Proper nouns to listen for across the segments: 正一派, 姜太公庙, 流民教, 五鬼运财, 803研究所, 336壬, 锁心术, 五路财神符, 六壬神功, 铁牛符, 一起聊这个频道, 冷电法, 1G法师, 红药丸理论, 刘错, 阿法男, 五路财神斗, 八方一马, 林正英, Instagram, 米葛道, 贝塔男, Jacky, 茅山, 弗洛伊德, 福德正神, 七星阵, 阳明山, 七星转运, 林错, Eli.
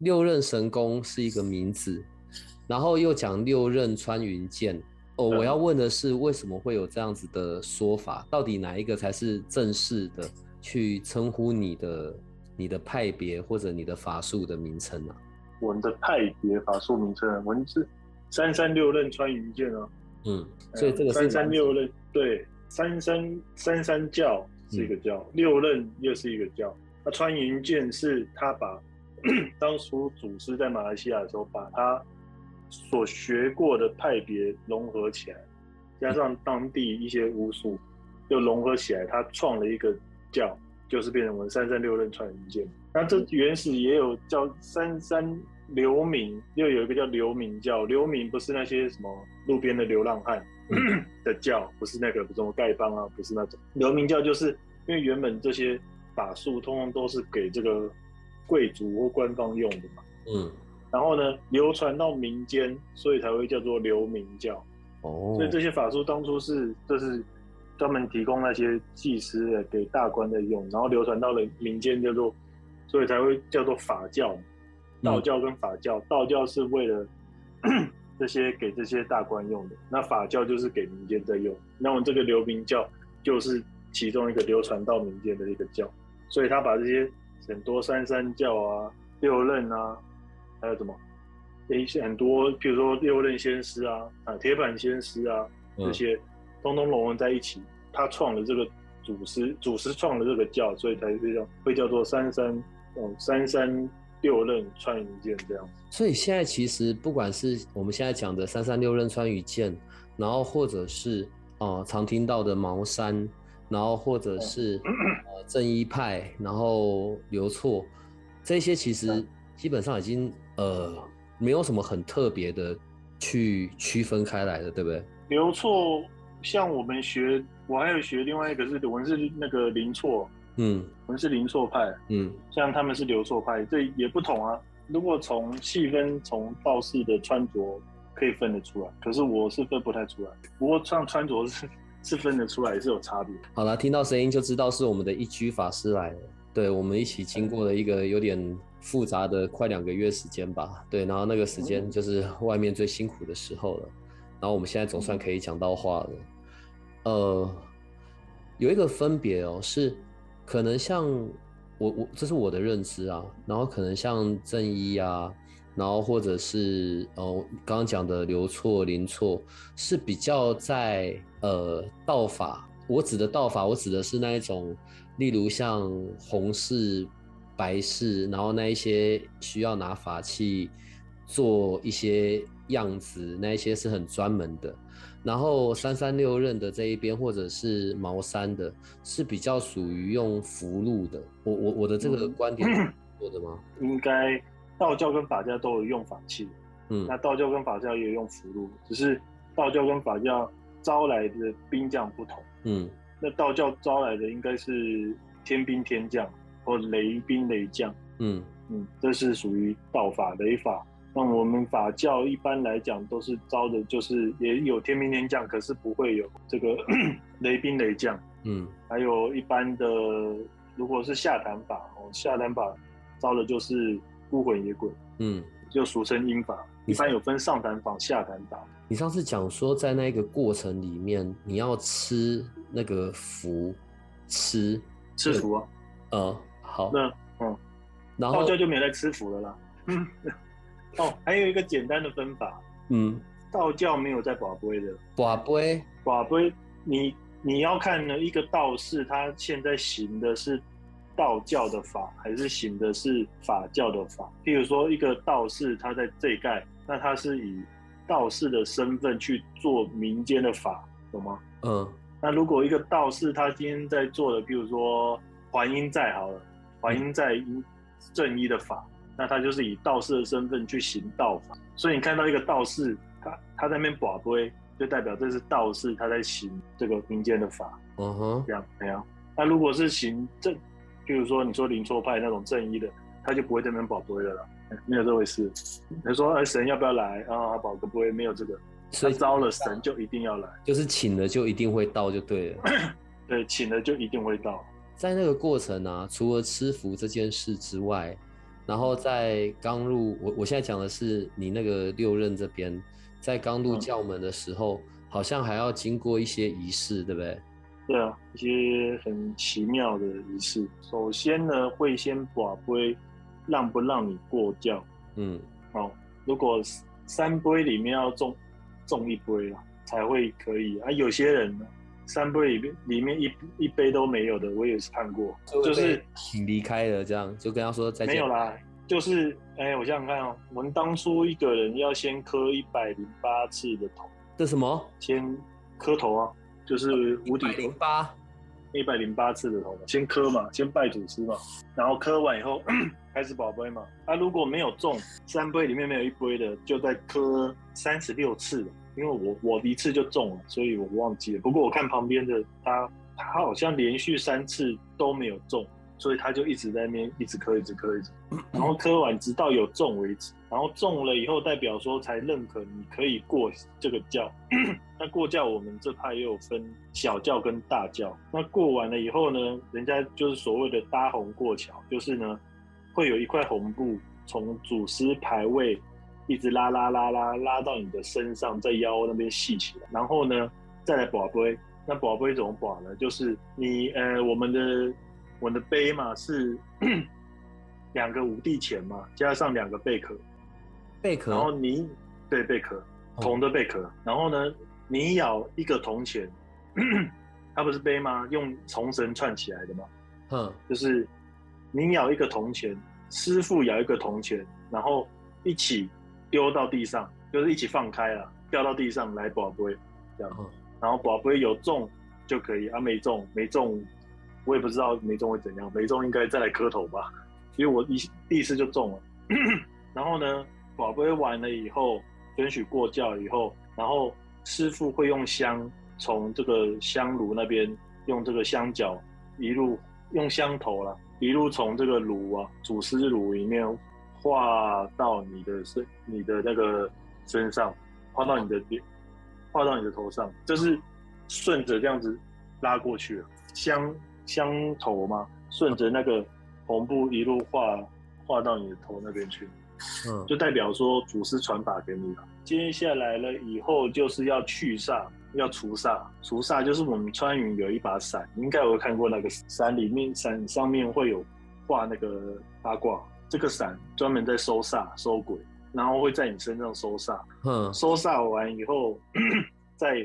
六壬神功是一个名字，然后又讲六壬穿云箭。我要问的是，为什么会有这样子的说法？到底哪一个才是正式的去称呼你的派别或者你的法术的名称啊？我们的派别法术名称，我们是三三六壬穿云箭啊。所以这个是336壬，对，三三教是一个教，六壬又是一个教。那穿云箭是他把当初祖师在马来西亚的时候，把他所学过的派别融合起来，加上当地一些巫术，又融合起来，他创了一个教，就是变成我们336壬穿云箭。那这原始也有叫33流民，又有一个叫流民教。流民不是那些什么路边的流浪汉的教，不是那个什么丐帮啊，不是那种。流民教就是因为原本这些法术通通都是给这个贵族或官方用的嘛，然后呢流传到民间，所以才会叫做流民教。所以这些法术当初就是专门提供那些祭司给大官的用，然后流传到了民间叫做，所以才会叫做法教。道教跟法教，道教是为了这些给这些大官用的，那法教就是给民间在用。那我们这个流民教就是其中一个流传到民间的一个教，所以他把这些很多三三教啊、六壬啊，还有什么很多，比如说六壬仙师啊、铁板仙师啊这些，通通融合在一起。他创了这个祖师创了这个教，所以才会叫做336壬穿云箭这样子。所以现在其实不管是我们现在讲的336壬穿云箭，然后或者是常听到的茅山，然后或者是正一派，然后刘错，这些其实基本上已经没有什么很特别的去区分开来的，对不对？刘错像我们学，我还有学另外一个是，我们是那个林错。我们是林错派，像他们是刘错派，这也不同啊。如果从细分，从道士的穿着可以分得出来，可是我是分不太出来。不过像穿着是分得出来，也是有差别。好啦，听到声音就知道是我们的1G法师来了。对，我们一起经过了一个有点复杂的快2个月时间吧。对，然后那个时间就是外面最辛苦的时候了。然后我们现在总算可以讲到话了。有一个分别是。可能像我这是我的认知啊，然后可能像正一啊，然后或者是刚刚讲的刘错、林错，是比较在道法。我指的道法，我指的是那一种，例如像红式、白式，然后那一些需要拿法器做一些样子，那一些是很专门的。然后336壬的这一边，或者是茅山的，是比较属于用符箓的。我的这个观点是错的吗？应该道教跟法教都有用法器，那道教跟法教也有用符箓，只是道教跟法教招来的兵将不同。那道教招来的应该是天兵天将或雷兵雷将，这是属于道法雷法。那我们法教一般来讲都是招的，就是也有天兵天将，可是不会有这个雷兵雷将。还有一般的，如果是下坛法，下坛法招的就是孤魂野鬼，就俗称阴法。一般有分上坛法、下坛法。你上次讲说，在那个过程里面，你要吃那个符，吃符啊。好。那然后道教就没来吃符了啦。还有一个简单的分法，道教没有在拔杯的，拔杯，你要看呢，一个道士他现在行的是道教的法，还是行的是法教的法？譬如说，一个道士他在这盖，那他是以道士的身份去做民间的法，懂吗？那如果一个道士他今天在做的，譬如说还阴债好了，华歆在因正一的法，那他就是以道士的身份去行道法。所以你看到一个道士，他在那边跋杯，就代表这是道士他在行这个民间的法。嗯哼，这样怎样？那如果是行正，比如说你说灵错派那种正一的，他就不会在那边跋杯了啦，没有这回事。他说哎，神要不要来啊？保个杯没有这个。所以招了神就一定要来，就是请了就一定会到就对了。对，请了就一定会到。在那个过程啊，除了吃福这件事之外，然后在刚入我现在讲的是你那个六壬这边，在刚入教门的时候，好像还要经过一些仪式，对不对？对啊，一些很奇妙的仪式。首先呢，会先把杯让不让你过教。嗯，好，如果三杯里面要中一杯啦，才会可以啊。有些人呢，三杯里面一杯都没有的，我也是看过，就是请离开了这样，就跟他说再见。没有啦，就是我想想看哦，我们当初一个人要先磕108次的头，这什么？先磕头啊，就是五体投地，108次的头，先磕嘛，先拜祖师嘛，然后磕完以后开始保杯嘛。啊，如果没有中，三杯里面没有一杯的，就再磕36次了。因为我一次就中了，所以我忘记了。不过我看旁边的他好像连续3次都没有中，所以他就一直在那边一直磕，一直磕，一直磕，然后磕完直到有中为止。然后中了以后，代表说才认可你可以过这个教。那过教我们这派也有分小教跟大教。那过完了以后呢，人家就是所谓的搭红过桥，就是呢会有一块红布从祖师牌位。一直拉到你的身上，在腰那边系起来，然后呢，再来拔杯。那拔杯怎么拔呢？就是你我们的杯嘛是2个五帝钱嘛，加上2个贝壳，然后你对贝壳，铜的贝壳，然后呢，你咬1个铜钱，它不是杯吗？用铜绳串起来的嘛，就是你咬1个铜钱，师父咬1个铜钱，然后一起。丢到地上，就是一起放开了，掉到地上来拔杯，这样。然后拔杯有中就可以啊，没中，我也不知道没中会怎样，没中应该再来磕头吧，因为我第一次就中了。然后呢，拔杯完了以后，准许过教以后，然后师父会用香从这个香炉那边用这个香脚一路用香头啦，一路从这个炉啊祖师炉里面。画到你的那个身上，画到你的头上，就是顺着这样子拉过去了，香头嘛，顺着那个红布一路画到你的头那边去，就代表说祖师传法给你了。接下来了以后就是要去煞，要除煞，除煞就是我们穿云有一把伞，应该有看过那个伞里面，伞上面会有画那个八卦。这个伞专门在收煞、收鬼，然后会在你身上收煞。收煞完以后，在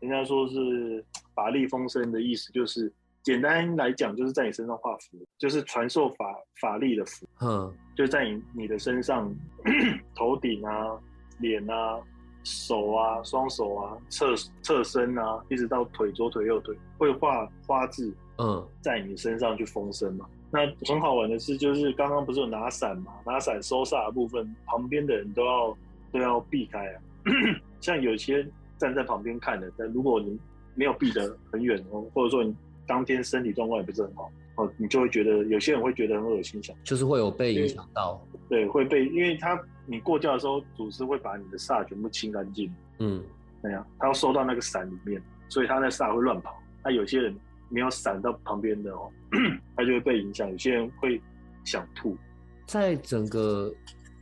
人家说是法力封身的意思，就是简单来讲，就是在你身上画符，就是传授法力的符。就在你的身上，头顶啊、脸啊、手啊、双手啊、侧身啊，一直到腿、左腿、右腿，会画花字。在你身上去封身嘛。那很好玩的是，就是刚刚不是有拿伞嘛？拿伞收煞的部分，旁边的人都要避开啊。像有些站在旁边看的，但如果你没有避得很远哦，或者说你当天身体状况也不是很好哦，你就会觉得有些人会觉得很恶心，就是会有被影响到。对，会被，因为你过教的时候，祖师会把你的煞全部清干净。对啊，他要收到那个伞里面，所以他那煞会乱跑。那有些人没有闪到旁边的哦，他就会被影响。有些人会想吐。在整个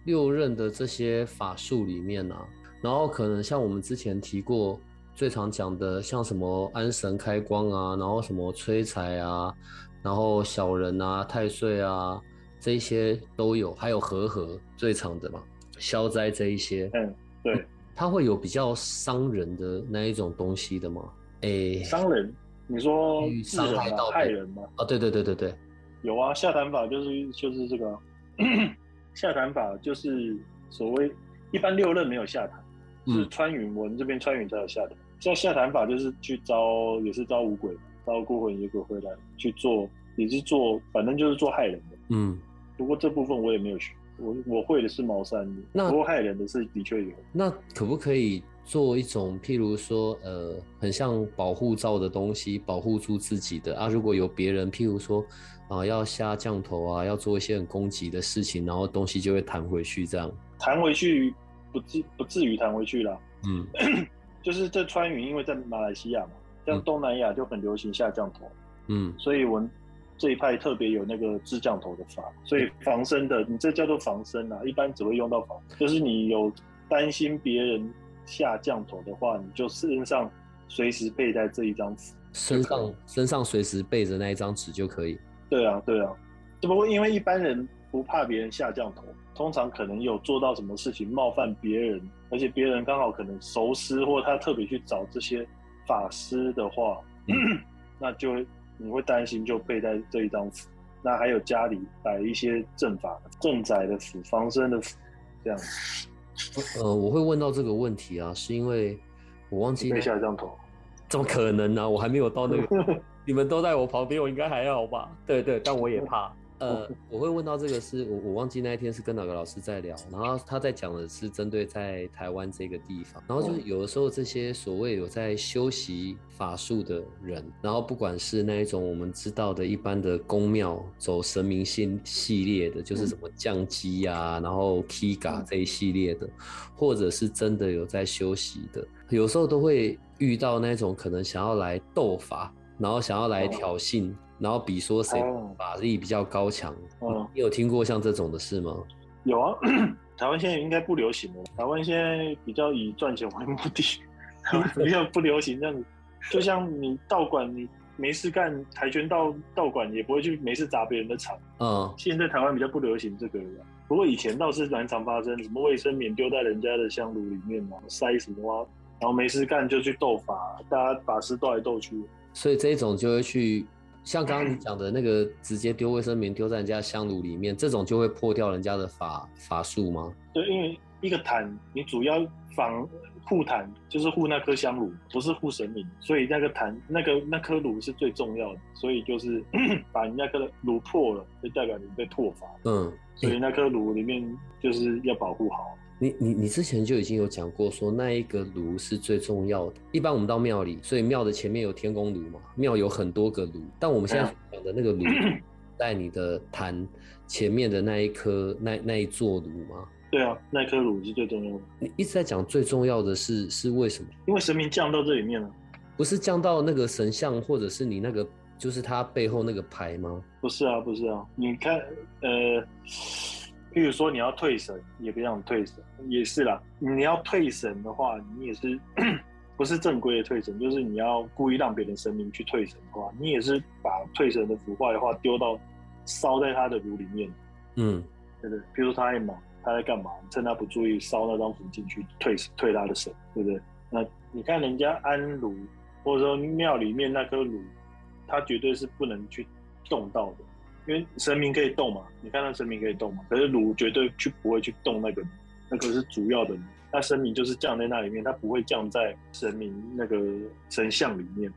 六壬的这些法术里面啊，然后可能像我们之前提过，最常讲的像什么安神开光啊，然后什么催财啊，然后小人啊、太岁啊，这些都有，还有和最常的嘛，消灾这一些。对。它会有比较伤人的那一种东西的吗？伤人。你说伤害到害人吗？啊，对，有啊，下坛法就是这个下坛法就是所谓一般六壬没有下坛，是穿云文这边穿云才有下坛。像下坛法就是去招，也是招五鬼、招孤魂野鬼回来去做也是做，反正就是做害人的。嗯，不过这部分我也没有学，我会的是茅山的，不过害人的是的确有。那可不可以做一种，譬如说，很像保护罩的东西，保护住自己的啊？如果有别人，譬如说啊，要下降头啊，要做一些很攻击的事情，然后东西就会弹回去，这样弹回去不至于弹回去啦。嗯，就是这川渝因为在马来西亚嘛，像东南亚就很流行下降头。嗯，所以我们这一派特别有那个制降头的法，所以防身的，你这叫做防身啊，一般只会用到防，就是你有担心别人下降头的话，你就身上随时备在这一张纸，身上随时备着那一张纸就可以。对啊，对啊，只不过因为一般人不怕别人下降头，通常可能有做到什么事情冒犯别人，而且别人刚好可能熟师或他特别去找这些法师的话，那就你会担心就备在这一张符，那还有家里摆一些正法、正宅的符、防身的符，这样子。我会问到这个问题啊，是因为我忘记被下降头，怎么可能呢、啊？我还没有到那个，你们都在我旁边，我应该还好吧？对对，但我也怕。我会问到这个是我忘记那一天是跟哪个老师在聊，然后他在讲的是针对在台湾这个地方，然后就有的时候这些所谓有在修习法术的人，然后不管是那一种我们知道的一般的宫庙走神明信系列的，就是什么降基啊，然后 Kiga 这一系列的，或者是真的有在修习的，有时候都会遇到那种可能想要来斗法，然后想要来挑衅，然后比说谁法力比较高强。你有听过像这种的事吗？有啊，台湾现在应该不流行了。台湾现在比较以赚钱为目的，比较不流行这样子。就像你道馆，你没事干，跆拳道道馆也不会去没事砸别人的场。嗯，现在台湾比较不流行这个了。不过以前倒是蛮常发生，什么卫生棉丢在人家的香炉里面啊，塞什么啊，然后没事干就去斗法，大家法师斗来斗去。所以这种就会去。像刚刚你讲的那个直接丢卫生棉丢在人家香炉里面，这种就会破掉人家的法术吗？对，因为一个坛，你主要防护坛就是护那颗香炉，不是护神明，所以那个坛那颗炉是最重要的，所以就是把人家颗炉破了，就代表你被破法。嗯，所以那颗炉里面就是要保护好。你之前就已经有讲过说那一个炉是最重要的。一般我们到庙里，所以庙的前面有天公炉嘛，庙有很多个炉，但我们现在讲的那个炉，在你的坛前面的那一颗那一座炉吗？对啊，那颗炉是最重要的。你一直在讲最重要的是为什么？因为神明降到这里面了，不是降到那个神像或者是你那个就是他背后那个牌吗？不是啊，不是啊，你看譬如说你要退神，也不让退神，也是啦。你要退神的话，你也是不是正规的退神，就是你要故意让别人神明去退神的话，你也是把退神的符画的话丢到烧在他的炉里面。嗯，对不对？譬如说他在忙，他在干嘛？趁他不注意烧那张符进去退他的神，对不对？那你看人家安炉，或者说庙里面那颗炉，他绝对是不能去动到的。因为神明可以动嘛，你看到神明可以动嘛，可是炉绝对不会去动那个，那个是主要的。那神明就是降在那里面，它不会降在神明那个神像里面。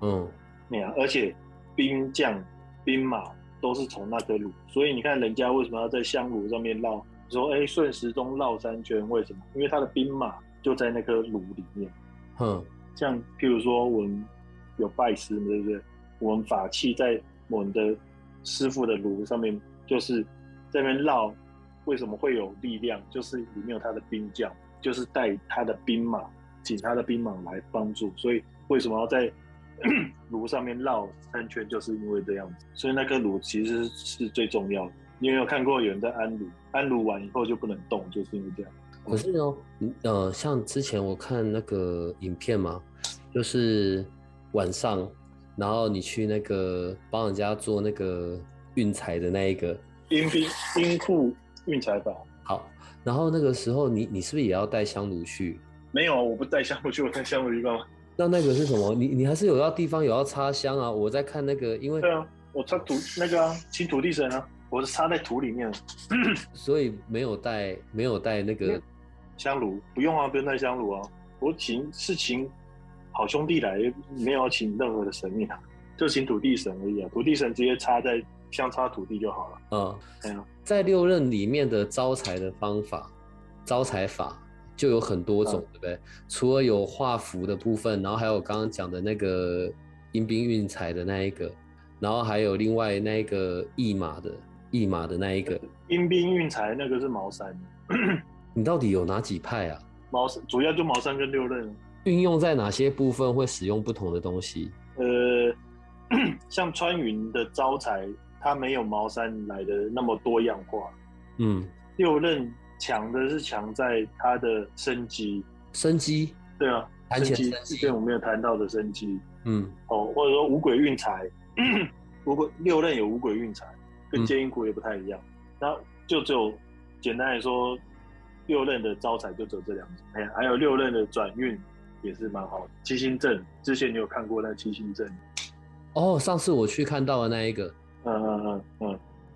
嗯，对啊，而且兵将、兵马都是从那个炉，所以你看人家为什么要在香炉上面绕，说哎顺时钟绕3圈，为什么？因为他的兵马就在那个炉里面。嗯，像譬如说我们有拜师，对不对？我们法器在我们的师傅的炉上面，就是在那边绕，为什么会有力量？就是里面有他的兵将，就是带他的兵马，请他的兵马来帮助。所以为什么要在炉上面绕3圈？就是因为这样子。所以那个炉其实是最重要的。你有没有看过有人在安炉？安炉完以后就不能动，就是因为这样。可是哦，像之前我看那个影片嘛，就是晚上。然后你去那个帮人家做那个运财的那一个阴库运财法。好，然后那个时候你是不是也要带香炉去？没有，我不带香炉去，我带香炉去干嘛？那个是什么？你还是有要地方有要插香啊？我在看那个，因为对啊，我插土那个啊，清土地神啊，我是插在土里面，所以没有带那个香炉，不用啊，不用带香炉啊，我请好兄弟来，没有请任何的神明啊。就请土地神而已啊，土地神直接插在相差土地就好了。嗯，在六壬里面的招财的方法，招财法就有很多种，对不对？除了有画符的部分，然后还有刚刚讲的那个阴兵运财的那一个，然后还有另外那一个驿马的那一个。阴兵运财那个是茅山。你到底有哪几派啊？主要就茅山跟六壬。运用在哪些部分会使用不同的东西？像穿云的招财，它没有茅山来的那么多样化。嗯，六壬强的是强在它的生机。生机？对啊，谈起生机，之前我们有谈到的生机。嗯，哦，或者说五鬼运财，六壬有五鬼运财，跟接阴符也不太一样。那就只有简单来说，六壬的招财就只有这两种。还有六壬的转运也是蛮好的。七星阵之前你有看过那七星阵？哦，上次我去看到的那一个。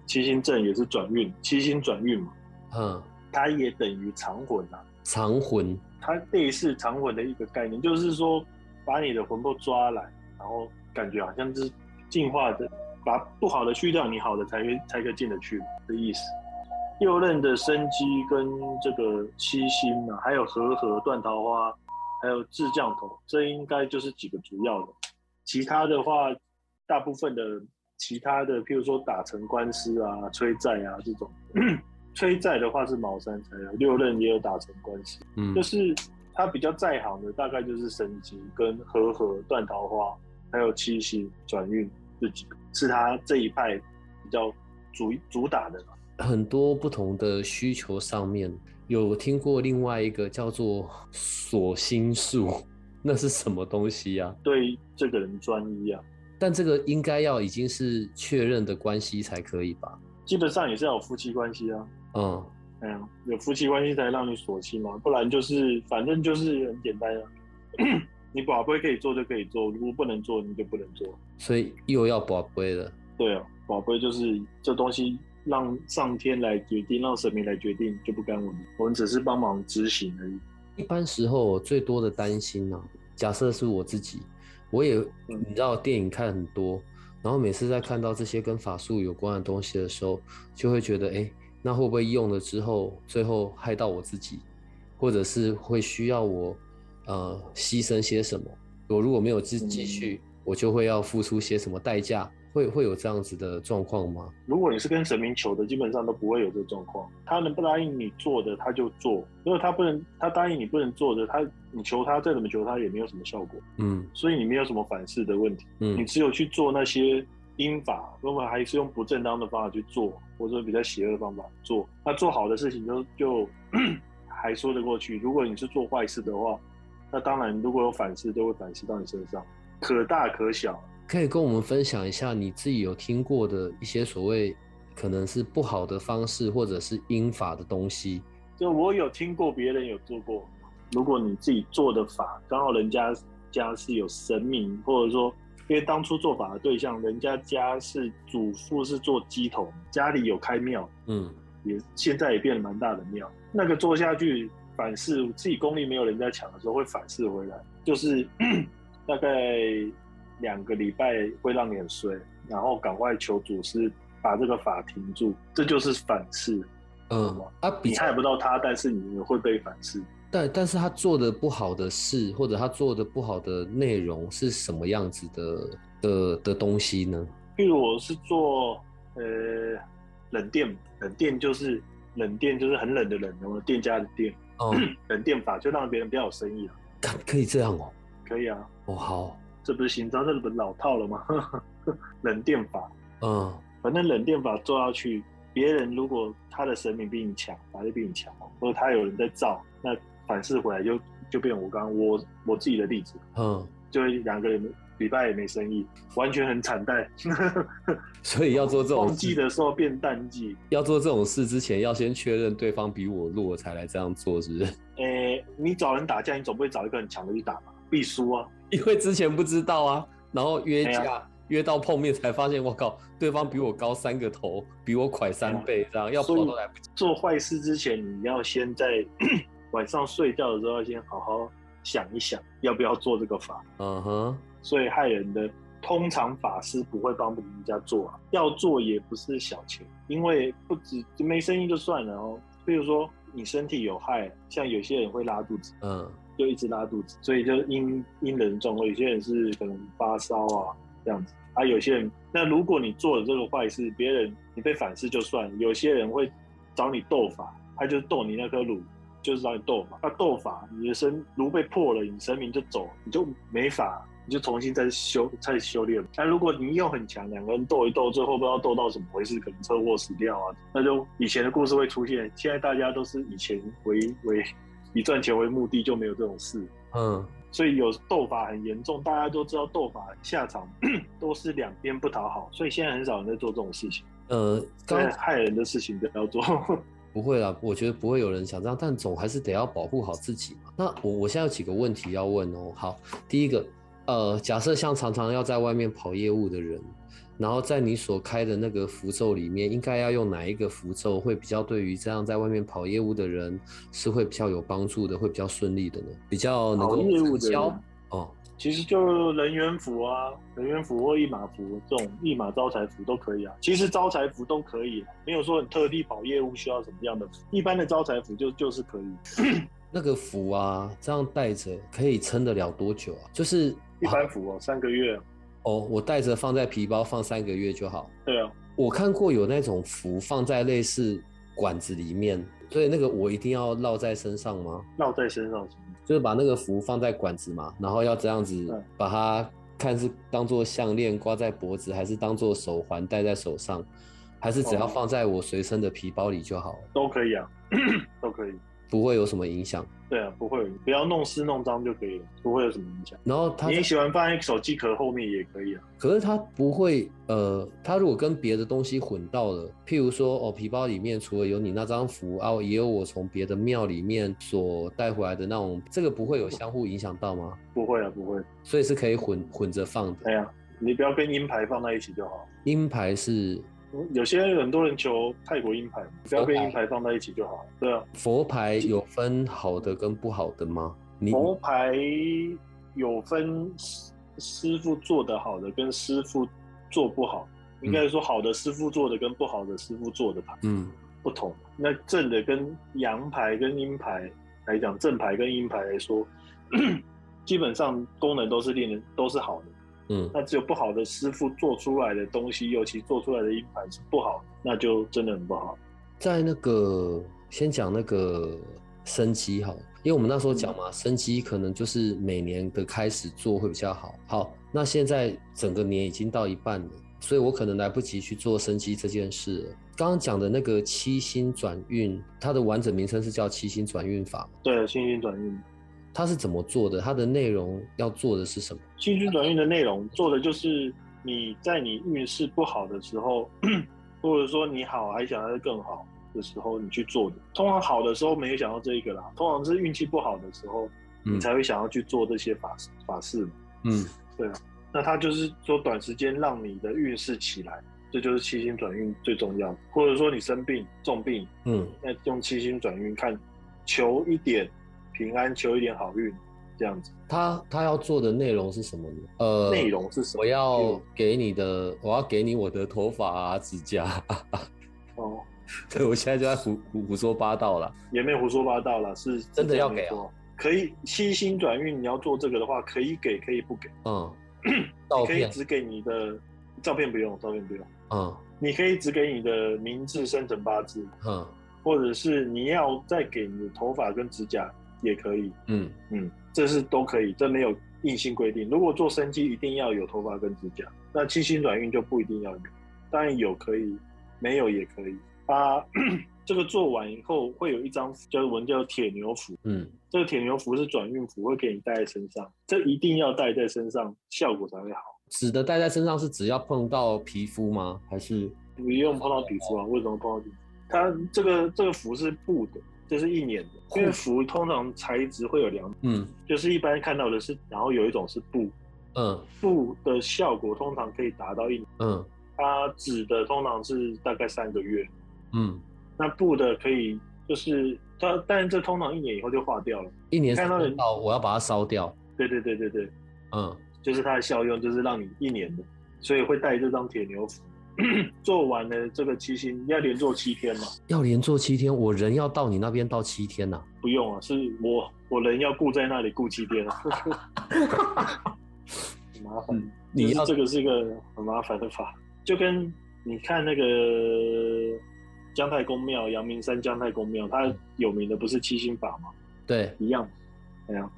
七星阵也是转运，七星转运嘛。嗯，它也等于藏魂啊。藏魂，它类似藏魂的一个概念，就是说把你的魂魄抓来，然后感觉好像是进化的，把不好的去掉，你好的才可以进得去的意思。六壬的生机跟这个七星嘛，还有和合、断桃花，还有智降头，这应该就是几个主要的。其他的话，大部分的其他的，譬如说打成官司啊、催债啊这种。催债的话是茅山才有，六壬也有打成官司。嗯，就是他比较在行的，大概就是生机跟和合、断桃花，还有七星转运这几个，是他这一派比较主打的。很多不同的需求上面，有听过另外一个叫做锁心术，那是什么东西啊？对这个人专一啊。但这个应该要已经是确认的关系才可以吧？基本上也是要有夫妻关系啊。嗯，有夫妻关系才让你锁心嘛，不然就是反正就是很简单啊。你保龟可以做就可以做，如果不能做你就不能做。所以又要保龟了。对啊，保龟就是这东西让上天来决定，让神明来决定，就不干我们只是帮忙执行而已。一般时候我最多的担心啊，假设是我自己，我也你知道电影看很多。然后每次在看到这些跟法术有关的东西的时候，就会觉得，那会不会用了之后，最后害到我自己，或者是会需要我，牺牲些什么？我如果没有继续，我就会要付出些什么代价？会有这样子的状况吗？如果你是跟神明求的，基本上都不会有这个状况。他能不答应你做的，他就做；如果他答应你不能做的，你求他再怎么求他也没有什么效果。嗯，所以你没有什么反噬的问题。嗯，你只有去做那些阴法，我们还是用不正当的方法去做，或者比较邪恶的方法做。那做好的事情就还说得过去。如果你是做坏事的话，那当然如果有反噬，都会反噬到你身上，可大可小。可以跟我们分享一下你自己有听过的一些所谓可能是不好的方式，或者是阴法的东西？就我有听过别人有做过。如果你自己做的法刚好人家家是有神明，或者说因为当初做法的对象人家家是祖父是做鸡头，家里有开庙，现在也变得蛮大的庙，那个做下去反噬自己功力没有人家强的时候会反噬回来，就是大概2个礼拜会让你很衰，然后赶快求祖师把这个法停住，这就是反噬。你害不到他，但是你也会被反噬。但是他做的不好的事，或者他做的不好的内容是什么样子的东西呢？譬如我是做冷电就是很冷的冷，我店家的店。冷电法就让别人比较有生意了。可以这样哦？可以啊。哦，好。这不是新招，这不是老套了吗？冷电法，反正冷电法做下去，别人如果他的神明比你强，法力比你强，或者他有人在造，那反噬回来就变我刚我自己的例子，就2个礼拜也没生意，完全很惨淡。所以要做这种旺季的时候变淡季，要做这种事之前要先确认对方比我弱才来这样做，是不是？你找人打架，你总不会找一个很强的去打吧？必输啊！因为之前不知道啊，然后约架、约到碰面才发现，我靠，对方比我高3个头，比我快3倍，这样要跑都来不及。做坏事之前，你要先在晚上睡觉的时候，要先好好想一想，要不要做这个法。所以害人的通常法师不会帮人家做啊，要做也不是小钱，因为不止没生意就算了哦。比如说你身体有害，像有些人会拉肚子，就一直拉肚子，所以就因人状况，有些人是可能发烧啊这样子啊，有些人那如果你做了这个坏事，别人你被反噬就算，有些人会找你斗法，他就斗你那颗炉。就是让你斗法，那斗法，你的神炉被破了，你神明就走，你就没法，你就重新再修炼。但如果你又很强，两个人斗一斗，最后不知道斗到什么回事，可能车祸死掉啊，那就以前的故事会出现。现在大家都是以前以赚钱为目的，就没有这种事。所以有斗法很严重，大家都知道斗法下场都是两边不讨好，所以现在很少人在做这种事情。害人的事情不要做。不会啦，我觉得不会有人想这样，但总还是得要保护好自己嘛。那我现在有几个问题要问哦。好，第一个，假设像常常要在外面跑业务的人，然后在你所开的那个符咒里面，应该要用哪一个符咒会比较对于这样在外面跑业务的人是会比较有帮助的，会比较顺利的呢？比较能够成交哦。其实就人缘符啊，人缘符或一马符这种一马招财符都可以啊。其实招财符都可以，没有说你特地跑业务需要什么样的符，一般的招财符就是可以。那个符啊，这样带着可以撑得了多久啊？就是一般符哦，3个月。哦，我带着放在皮包放3个月就好。对啊，我看过有那种符放在类似管子里面，所以那个我一定要绕在身上吗？绕在身上。就是把那个符放在管子嘛，然后要这样子把它看是当做项链挂在脖子，还是当做手环戴在手上，还是只要放在我随身的皮包里就好了。都可以啊，都可以，不会有什么影响。对啊，不会，不要弄湿弄脏就可以了，不会有什么影响。然后他你喜欢放在手机壳后面也可以啊。可是它不会，它如果跟别的东西混到了，譬如说皮包里面除了有你那张符啊，也有我从别的庙里面所带回来的那种，这个不会有相互影响到吗？不会啊，不会。所以是可以混着放的。对啊，你不要跟阴牌放在一起就好。阴牌是。有些很多人求泰国阴牌，只要跟阴牌放在一起就好。对啊，佛牌有分好的跟不好的吗？佛牌有分师傅做的好的跟师傅做不好，应该说好的师傅做的跟不好的师傅做的牌，不同。那正的跟阳牌跟阴牌来讲，正牌跟阴牌来说，基本上功能都是好的。那只有不好的师傅做出来的东西，尤其做出来的阴牌是不好，那就真的很不好。在那个先讲那个生机好了，因为我们那时候讲嘛，生机可能就是每年的开始做会比较好。好，那现在整个年已经到一半了，所以我可能来不及去做生机这件事了。刚刚讲的那个七星转运，它的完整名称是叫七星转运法。对，七星转运。它是怎么做的？它的内容要做的是什么？七星转运的内容做的就是你在你运势不好的时候，或者说你好还想要更好的时候，你去做的。通常好的时候没有想到这一个啦，通常是运气不好的时候，你才会想要去做这些法事。对啊。那它就是说短时间让你的运势起来，这就是七星转运最重要的。或者说你生病重病，那用七星转运看，求一点。平安，求一点好运，这样子。他要做的内容是什么呢？内容是什么？我要给你我的头发啊、指甲。哦，对，我现在就在胡说八道了，也没有胡说八道了，是真的要给啊。可以七星转运，你要做这个的话，可以给，可以不给。你可以只给你的照片，不用照片，不用。你可以只给你的名字、生辰八字。或者是你要再给你的头发跟指甲。也可以，这是都可以，这没有硬性规定。如果做生机一定要有头发跟指甲，那七星转运就不一定要有，当然有可以，没有也可以。这个做完以后会有一张叫铁牛符，这个铁牛符是转运符，会给你带在身上，这一定要带在身上，效果才会好。指的带在身上是只要碰到皮肤吗？还是不用碰到皮肤啊？为什么碰到皮肤？它这个符是布的。这是一年的，因为符通常材质会有2种，就是一般看到的是，然后有一种是布，布的效果通常可以达到1年，它纸的通常是大概3个月，那布的可以就是它，但是这通常1年以后就化掉了，1年看到我要把它烧掉，对对对对对，就是它的效用就是让你一年的，所以会带这张铁牛符。做完了这个七星要连做7天嘛？要连做7天，我人要到你那边到7天啊？不用啊，是我人要顾在那里顾7天啊，很麻烦。你要这个是一个很麻烦的法，就跟你看那个姜太公庙，阳明山姜太公庙，它有名的不是七星法吗？对，一样，哎呀，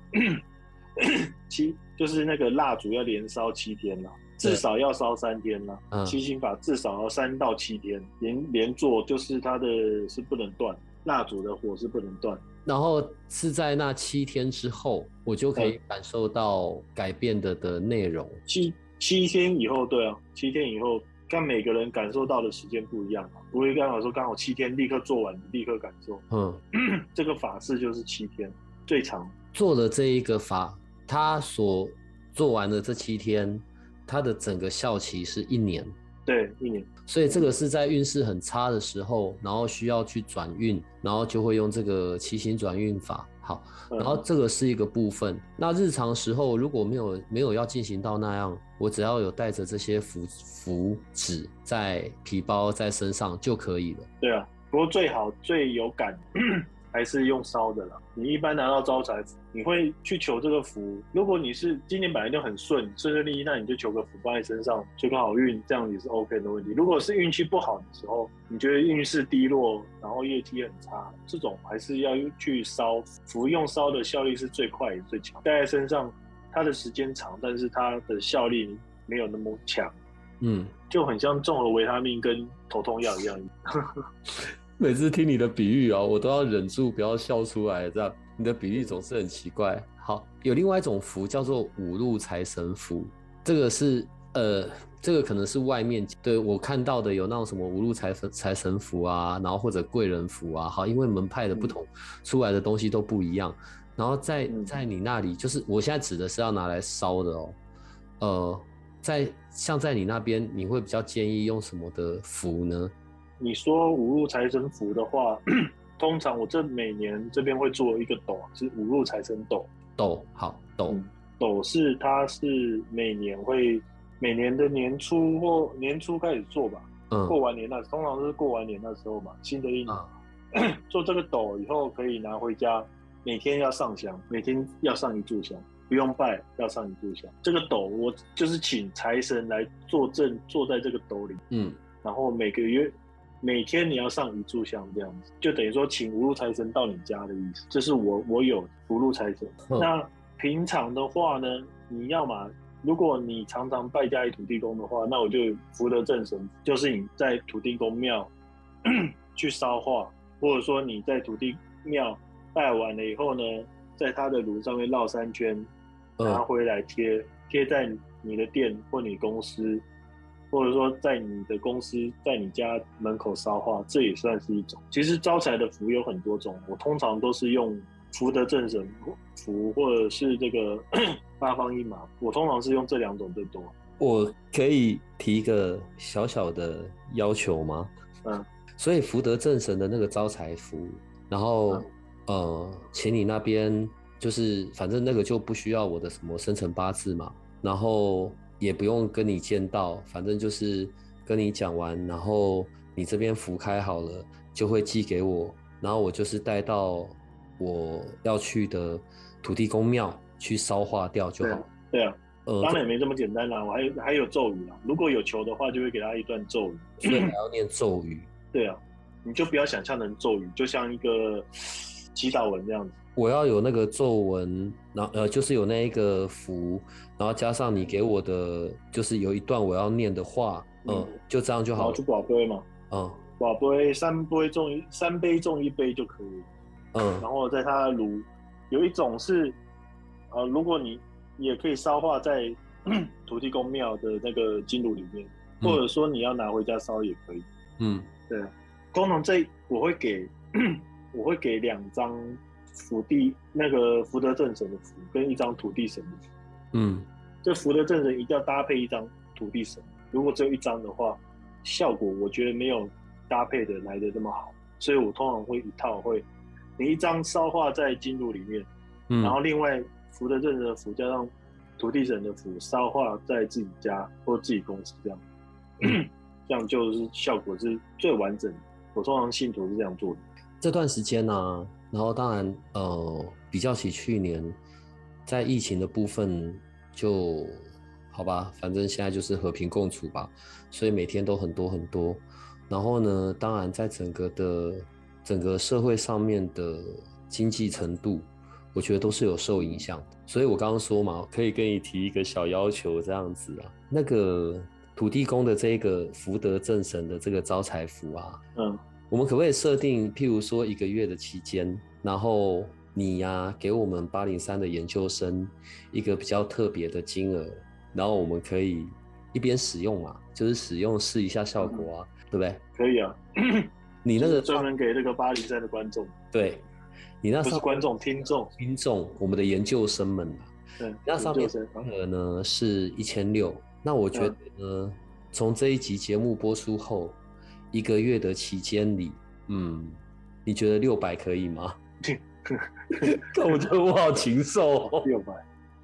就是那个蜡烛要连烧7天啦、啊。至少要烧3天啦、啊，七星法至少要3到7天，连做就是它的是不能断，蜡烛的火是不能断。然后是在那7天之后，我就可以感受到改变的内容。七天以后，对啊，7天以后，但每个人感受到的时间不一样啊，不会刚好说刚好7天立刻做完，立刻感受。嗯，这个法事就是7天最长。做了这一个法，他所做完的这7天。它的整个效期是1年，对，1年。所以这个是在运势很差的时候，然后需要去转运，然后就会用这个七星转运法。好，然后这个是一个部分。那日常时候如果没有要进行到那样，我只要有带着这些符纸在皮包在身上就可以了。对啊，不过最好最有感还是用烧的啦。你一般拿到招财符，你会去求这个符。如果你是今年本来就很顺利，那你就求个符放在身上，求个好运，这样也是 OK 的问题。如果是运气不好的时候，你觉得运势低落，然后业绩很差，这种还是要去烧符。用烧的效力是最快也最强，带在身上，它的时间长，但是它的效力没有那么强。嗯，就很像综合维他命跟头痛药一样。每次听你的比喻啊，我都要忍住不要笑出来，这样你的比喻总是很奇怪。好，有另外一种符叫做五路财神符，这个是这个可能是外面对我看到的有那种什么五路财神符啊，然后或者贵人符啊，好，因为门派的不同，出来的东西都不一样。然后在你那里，就是我现在指的是要拿来烧的哦，在你那边，你会比较建议用什么的符呢？你说五路财神符的话，通常我每年这边会做一个斗，是五路财神斗。斗，好，斗。斗是它是每年的年初或年初开始做吧。嗯。过完年那通常是过完年那时候嘛，新的一年、做这个斗以后可以拿回家，每天要上香，每天要上1炷香，不用拜，要上1炷香。这个斗我就是请财神来坐镇，坐在这个斗里。嗯。然后每个月。每天你要上1炷香，这样子就等于说请五路财神到你家的意思。这是我有五路财神。那平常的话呢，你要嘛，如果你常常拜家里土地公的话，那我就福德正神，就是你在土地公庙去烧化，或者说你在土地庙拜完了以后呢，在他的炉上面绕3圈，拿回来贴在你的店或你公司。或者说在你的公司在你家门口烧化，这也算是一种。其实招财的符有很多种，我通常都是用福德正神符或者是这个八方一马，我通常是用这2种最多。我可以提一个小小的要求吗？嗯，所以福德正神的那个招财符，然后、请你那边就是反正那个就不需要我的什么生辰八字嘛，然后也不用跟你见到，反正就是跟你讲完，然后你这边符开好了就会寄给我，然后我就是带到我要去的土地公庙去烧化掉就好。对啊，当然也没这么简单啦，我还有咒语啦，如果有求的话就会给他一段咒语，所以还要念咒语。对啊，你就不要想象成咒语，就像一个祈祷文这样子。我要有那个咒文，然后就是有那一个符，然后加上你给我的，就是有一段我要念的话，就这样就好了。然后就跋杯嘛，跋杯3杯中1杯就可以，然后在它的炉，有一种是，如果你也可以烧化在土地公庙的那个金炉里面，或者说你要拿回家烧也可以。嗯，对，通常我会给2张。福地那个福德正神的福跟1张土地神的福，这福德正神一定要搭配1张土地神，如果只有1张的话，效果我觉得没有搭配的来的那么好，所以我通常会一套你1张烧化在金炉里面，然后另外福德正神的福加上土地神的符烧化在自己家或自己公司这样，这样就是效果是最完整的。我通常信徒是这样做的。这段时间啊，然后当然比较起去年，在疫情的部分就好吧，反正现在就是和平共处吧，所以每天都很多很多。然后呢，当然在整个社会上面的经济程度，我觉得都是有受影响的。所以我刚刚说嘛，可以跟你提一个小要求这样子啊，那个土地公的这个福德正神的这个招财符啊，我们可不可以设定，譬如说一个月的期间，然后你啊给我们803的研究生一个比较特别的金额，然后我们可以一边使用啊，就是使用试一下效果啊，对不对？可以啊，你那个专门给那个803的观众，对，你那上不是观众，听众，我们的研究生们啊，对，那上面的金额呢是1600。那我觉得呢，从这一集节目播出后一个月的期间里，你觉得600可以吗？但我觉得我好禽兽哦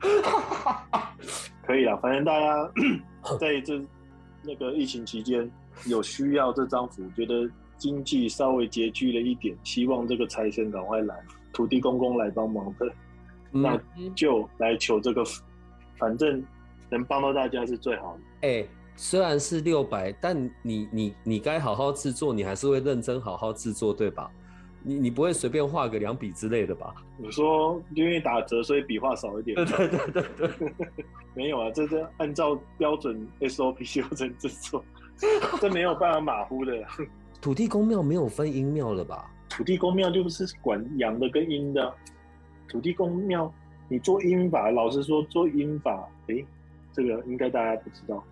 ，600 可以啦，反正大家在这那个疫情期间有需要这张符，觉得经济稍微拮据了一点，希望这个财神赶快来，土地公公来帮忙的，那就来求这个符，反正能帮到大家是最好的。虽然是600，但你该好好制作，你还是会认真好好制作，对吧？你不会随便画个2笔之类的吧？我说因为打折，所以笔画少一点。对，没有啊，这是按照标准 SOP 流程制作，这没有办法马虎的。土地公庙没有分阴庙了吧？土地公庙就是管阳的跟阴的。土地公庙，你做阴法，老实说做阴法，这个应该大家不知道，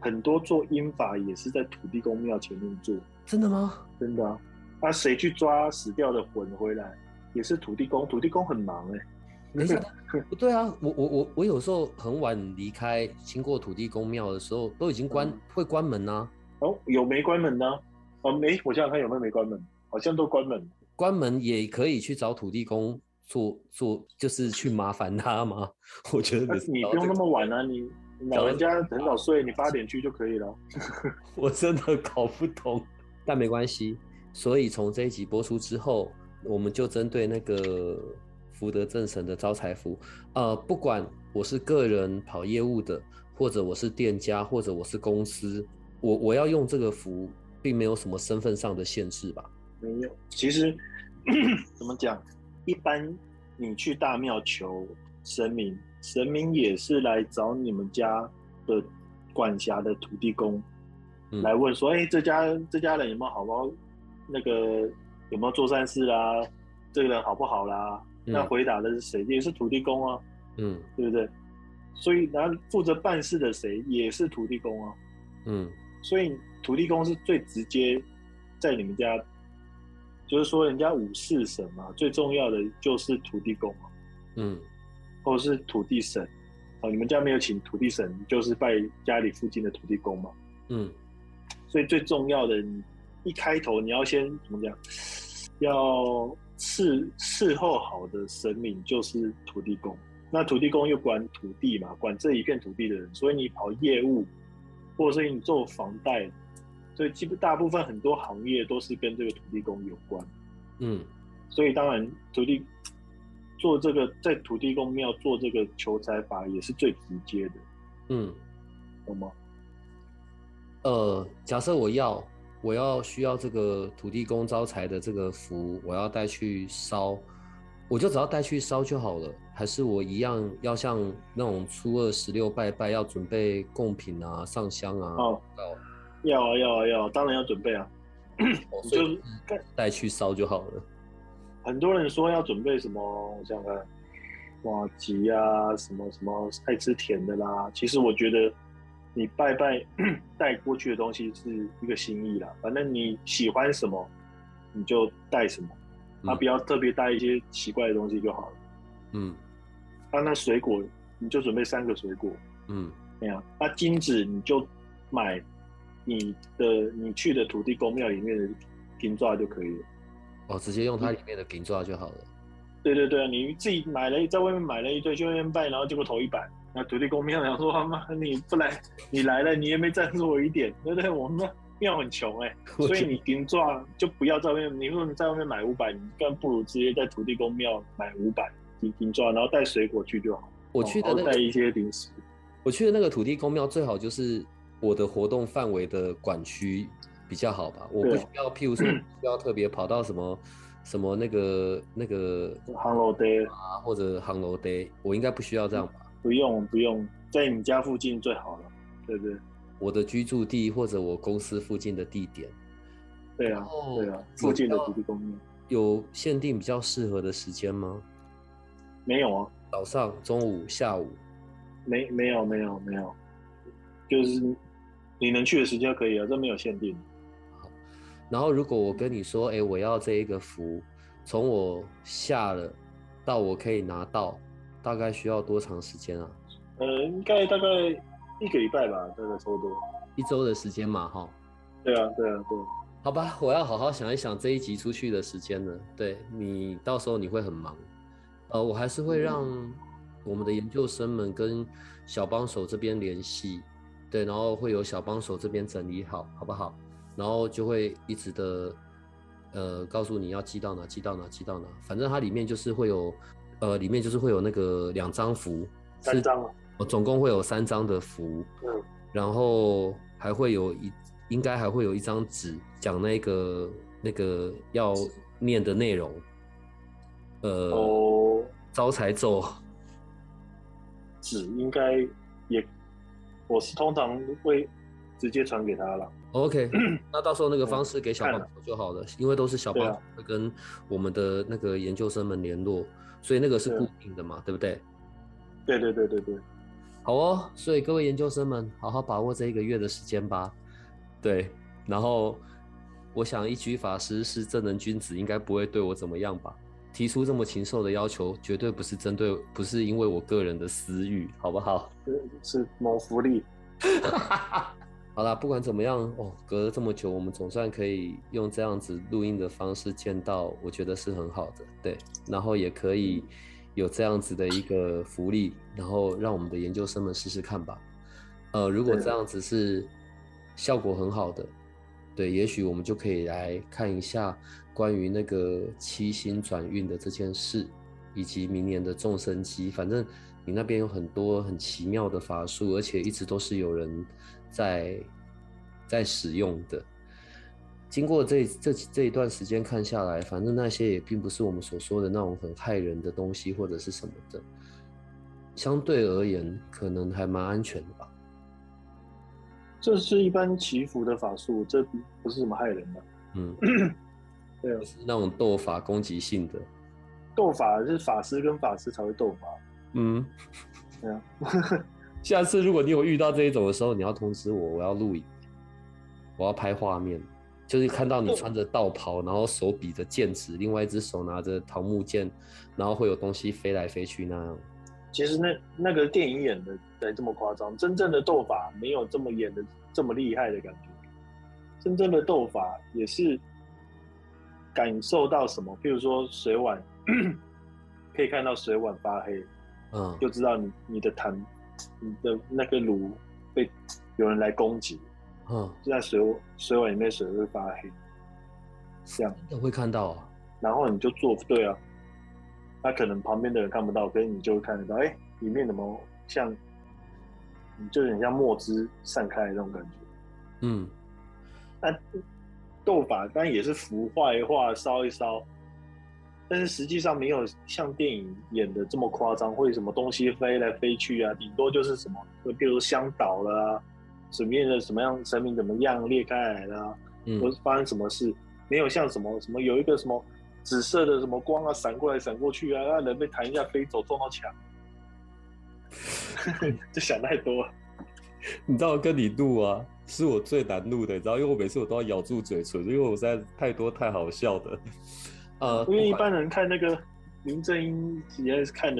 很多做阴法也是在土地公庙前面做。真的吗？真的啊！那谁去抓死掉的魂回来，也是土地公。土地公很忙等一下，不对啊！我有时候很晚离开，经过土地公庙的时候，都已经会关门啊。哦，有没关门呢？我想想看有没有关门，好像都关门。关门也可以去找土地公。做就是去麻烦他吗？我觉得你不用那么晚啊，你老人家很早睡，你8点去就可以了。我真的搞不懂，但没关系。所以从这一集播出之后，我们就针对那个福德正神的招财符，不管我是个人跑业务的，或者我是店家，或者我是公司，我要用这个符，并没有什么身份上的限制吧？没有，其实怎么讲？一般你去大庙求神明，神明也是来找你们家的管辖的土地公，来问说：“这家人有没有好不好？那个有没有做善事啦？这个人好不好啦？”那回答的是谁？也是土地公啊，对不对？所以，然后负责办事的谁也是土地公啊，所以土地公是最直接在你们家。就是说，人家五祀神嘛，最重要的就是土地公嘛，或是土地神，你们家没有请土地神，就是拜家里附近的土地公嘛，所以最重要的，你一开头你要先怎么讲，要伺候好的神明就是土地公，那土地公又管土地嘛，管这一片土地的人，所以你跑业务，或者是你做房贷。所以大部分很多行业都是跟这个土地公有关，所以当然做这个在土地公庙做这个求财法也是最直接的，懂吗？假设我需要这个土地公招财的这个符，我要带去烧，我就只要带去烧就好了，还是我一样要像那种初二16拜要准备贡品啊、上香啊？要，当然要准备啊！你就带去烧就好了。很多人说要准备什么，我想看，瓦吉啊，什么什么爱吃甜的啦。其实我觉得，你拜带过去的东西是一个心意啦。反正你喜欢什么，你就带什么，不要特别带一些奇怪的东西就好了。那水果你就准备3个水果。那样，金子你就买。你去的土地公庙里面的金爪就可以了。直接用它里面的金爪就好了。对，你自己在外面买了一堆去那边拜，然后结果投100，那土地公庙想说：“妈，你不来，你来了，你也没赞助我一点，对不对？我们庙很穷哎、欸，所以你顶撞就不要在外面。你如果在外面买500，你更不如直接在土地公庙买500顶撞，然后带水果去就好。我去的那个带一些零食。我去的那个土地公庙最好就是我的活动范围的管区比较好吧。我不需要，譬如说不需要特别跑到什么。”什么那个航楼街啊，或者航楼街，我应该不需要这样吧？不用，在你家附近最好了，对不对？我的居住地或者我公司附近的地点，对啊，附近的土地公庙有限定比较适合的时间吗？没有啊，早上、中午、下午，没有，就是你能去的时间可以啊，这没有限定。然后如果我跟你说，我要这一个符，从我下了到我可以拿到，大概需要多长时间啊？应该大概1个礼拜吧，大概差不多。1周的时间嘛，哈。对啊。好吧，我要好好想一想这一集出去的时间了。对，你到时候你会很忙，我还是会让我们的研究生们跟小帮手这边联系，对，然后会有小帮手这边整理好，好不好？然后就会一直的，告诉你要寄到哪，反正它里面就是会有，那个2张符，3张、啊，总共会有3张的符，然后还会有应该还会有1张纸讲那个要念的内容，招财咒，纸应该也，我是通常会直接传给他了。OK， 那到时候那个方式给小帮手就好了，因为都是小帮手会跟我们的那个研究生们联络，所以那个是固定的嘛， 对不对？对。好哦，所以各位研究生们，好好把握这1个月的时间吧。对，然后我想一居法师是正人君子，应该不会对我怎么样吧？提出这么禽兽的要求，绝对不是针对，不是因为我个人的私欲，好不好？是谋福利。好啦，不管怎么样哦，隔了这么久，我们总算可以用这样子录音的方式见到，我觉得是很好的，对。然后也可以有这样子的一个福利，然后让我们的研究生们试试看吧。如果这样子是效果很好的，对，也许我们就可以来看一下关于那个7星转运的这件事，以及明年的众生机。反正你那边有很多很奇妙的法术，而且一直都是有人在使用的。经过这一段时间看下来，反正那些也并不是我们所说的那种很害人的东西或者是什么的，相对而言可能还蛮安全的吧。这是一般祈福的法术，这不是什么害人的、啊。对、啊，就是那种斗法攻击性的。斗法是法师跟法师才会斗法。对啊。下次如果你有遇到这一种的时候，你要通知我，我要录影，我要拍画面，就是看到你穿着道袍，然后手比着剑指，另外一只手拿着桃木剑，然后会有东西飞来飞去那样。其实那个电影演的才这么夸张，真正的斗法没有这么演的这么厉害的感觉。真正的斗法也是感受到什么，譬如说水碗，可以看到水碗发黑，就知道你的痰。你的那个炉被有人来攻击，就在水碗里面，水会发黑，这样真的会看到啊。然后你就做不对啊，那可能旁边的人看不到，可是你就会看得到，里面怎么像，你就有点像墨汁散开的那种感觉。那斗法当然也是符画一画，烧一烧。但是实际上没有像电影演的这么夸张，会什么东西飞来飞去啊？顶多就是什么，比如香倒了啊，水面的什么样神明怎么样裂开来了啊，或是发生什么事，没有像什么有一个什么紫色的什么光啊闪过来闪过去啊，让人被弹一下飞走撞到墙，就想太多了。你知道跟你录啊，是我最难录的，你知道，因为我每次我都要咬住嘴唇，因为我实在太多太好笑的。因为一般人看那个林正英，也是看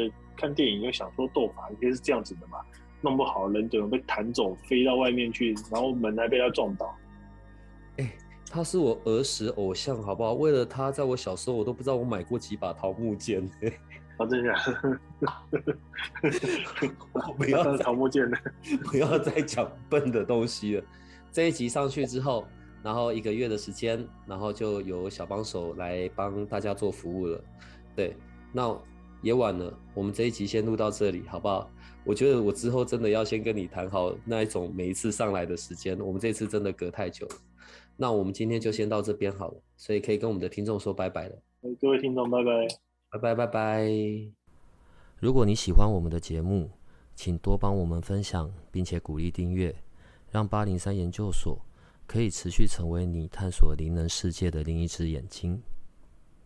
电影，就想说斗法应该是这样子的嘛，弄不好人就被弹走，飞到外面去，然后门还被他撞倒。他是我儿时偶像，好不好？为了他，在我小时候，我都不知道我买过几把桃木剑。曹正元，我不要草木剑了，不要再讲笨的东西了。这一集上去之后，然后1个月的时间，然后就由小帮手来帮大家做服务了。对，那也晚了，我们这一集先录到这里，好不好？我觉得我之后真的要先跟你谈好那一种每一次上来的时间，我们这次真的隔太久了。那我们今天就先到这边好了，所以可以跟我们的听众说拜拜了。各位听众，拜拜，拜拜，拜拜。如果你喜欢我们的节目，请多帮我们分享，并且鼓励订阅，让803研究所可以持续成为你探索灵能世界的另一只眼睛。